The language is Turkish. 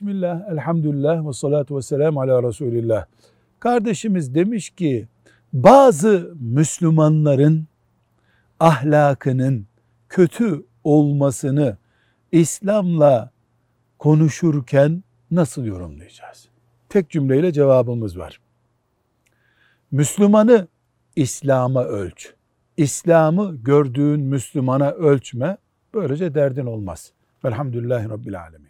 Bismillah, elhamdülillah ve salatu ve selamu ala Resulillah. Kardeşimiz demiş ki bazı Müslümanların ahlakının kötü olmasını İslam'la konuşurken nasıl yorumlayacağız? Tek cümleyle cevabımız var. Müslümanı İslam'a ölç. İslam'ı gördüğün Müslümana ölçme. Böylece derdin olmaz. Velhamdülillahi Rabbil Alemin.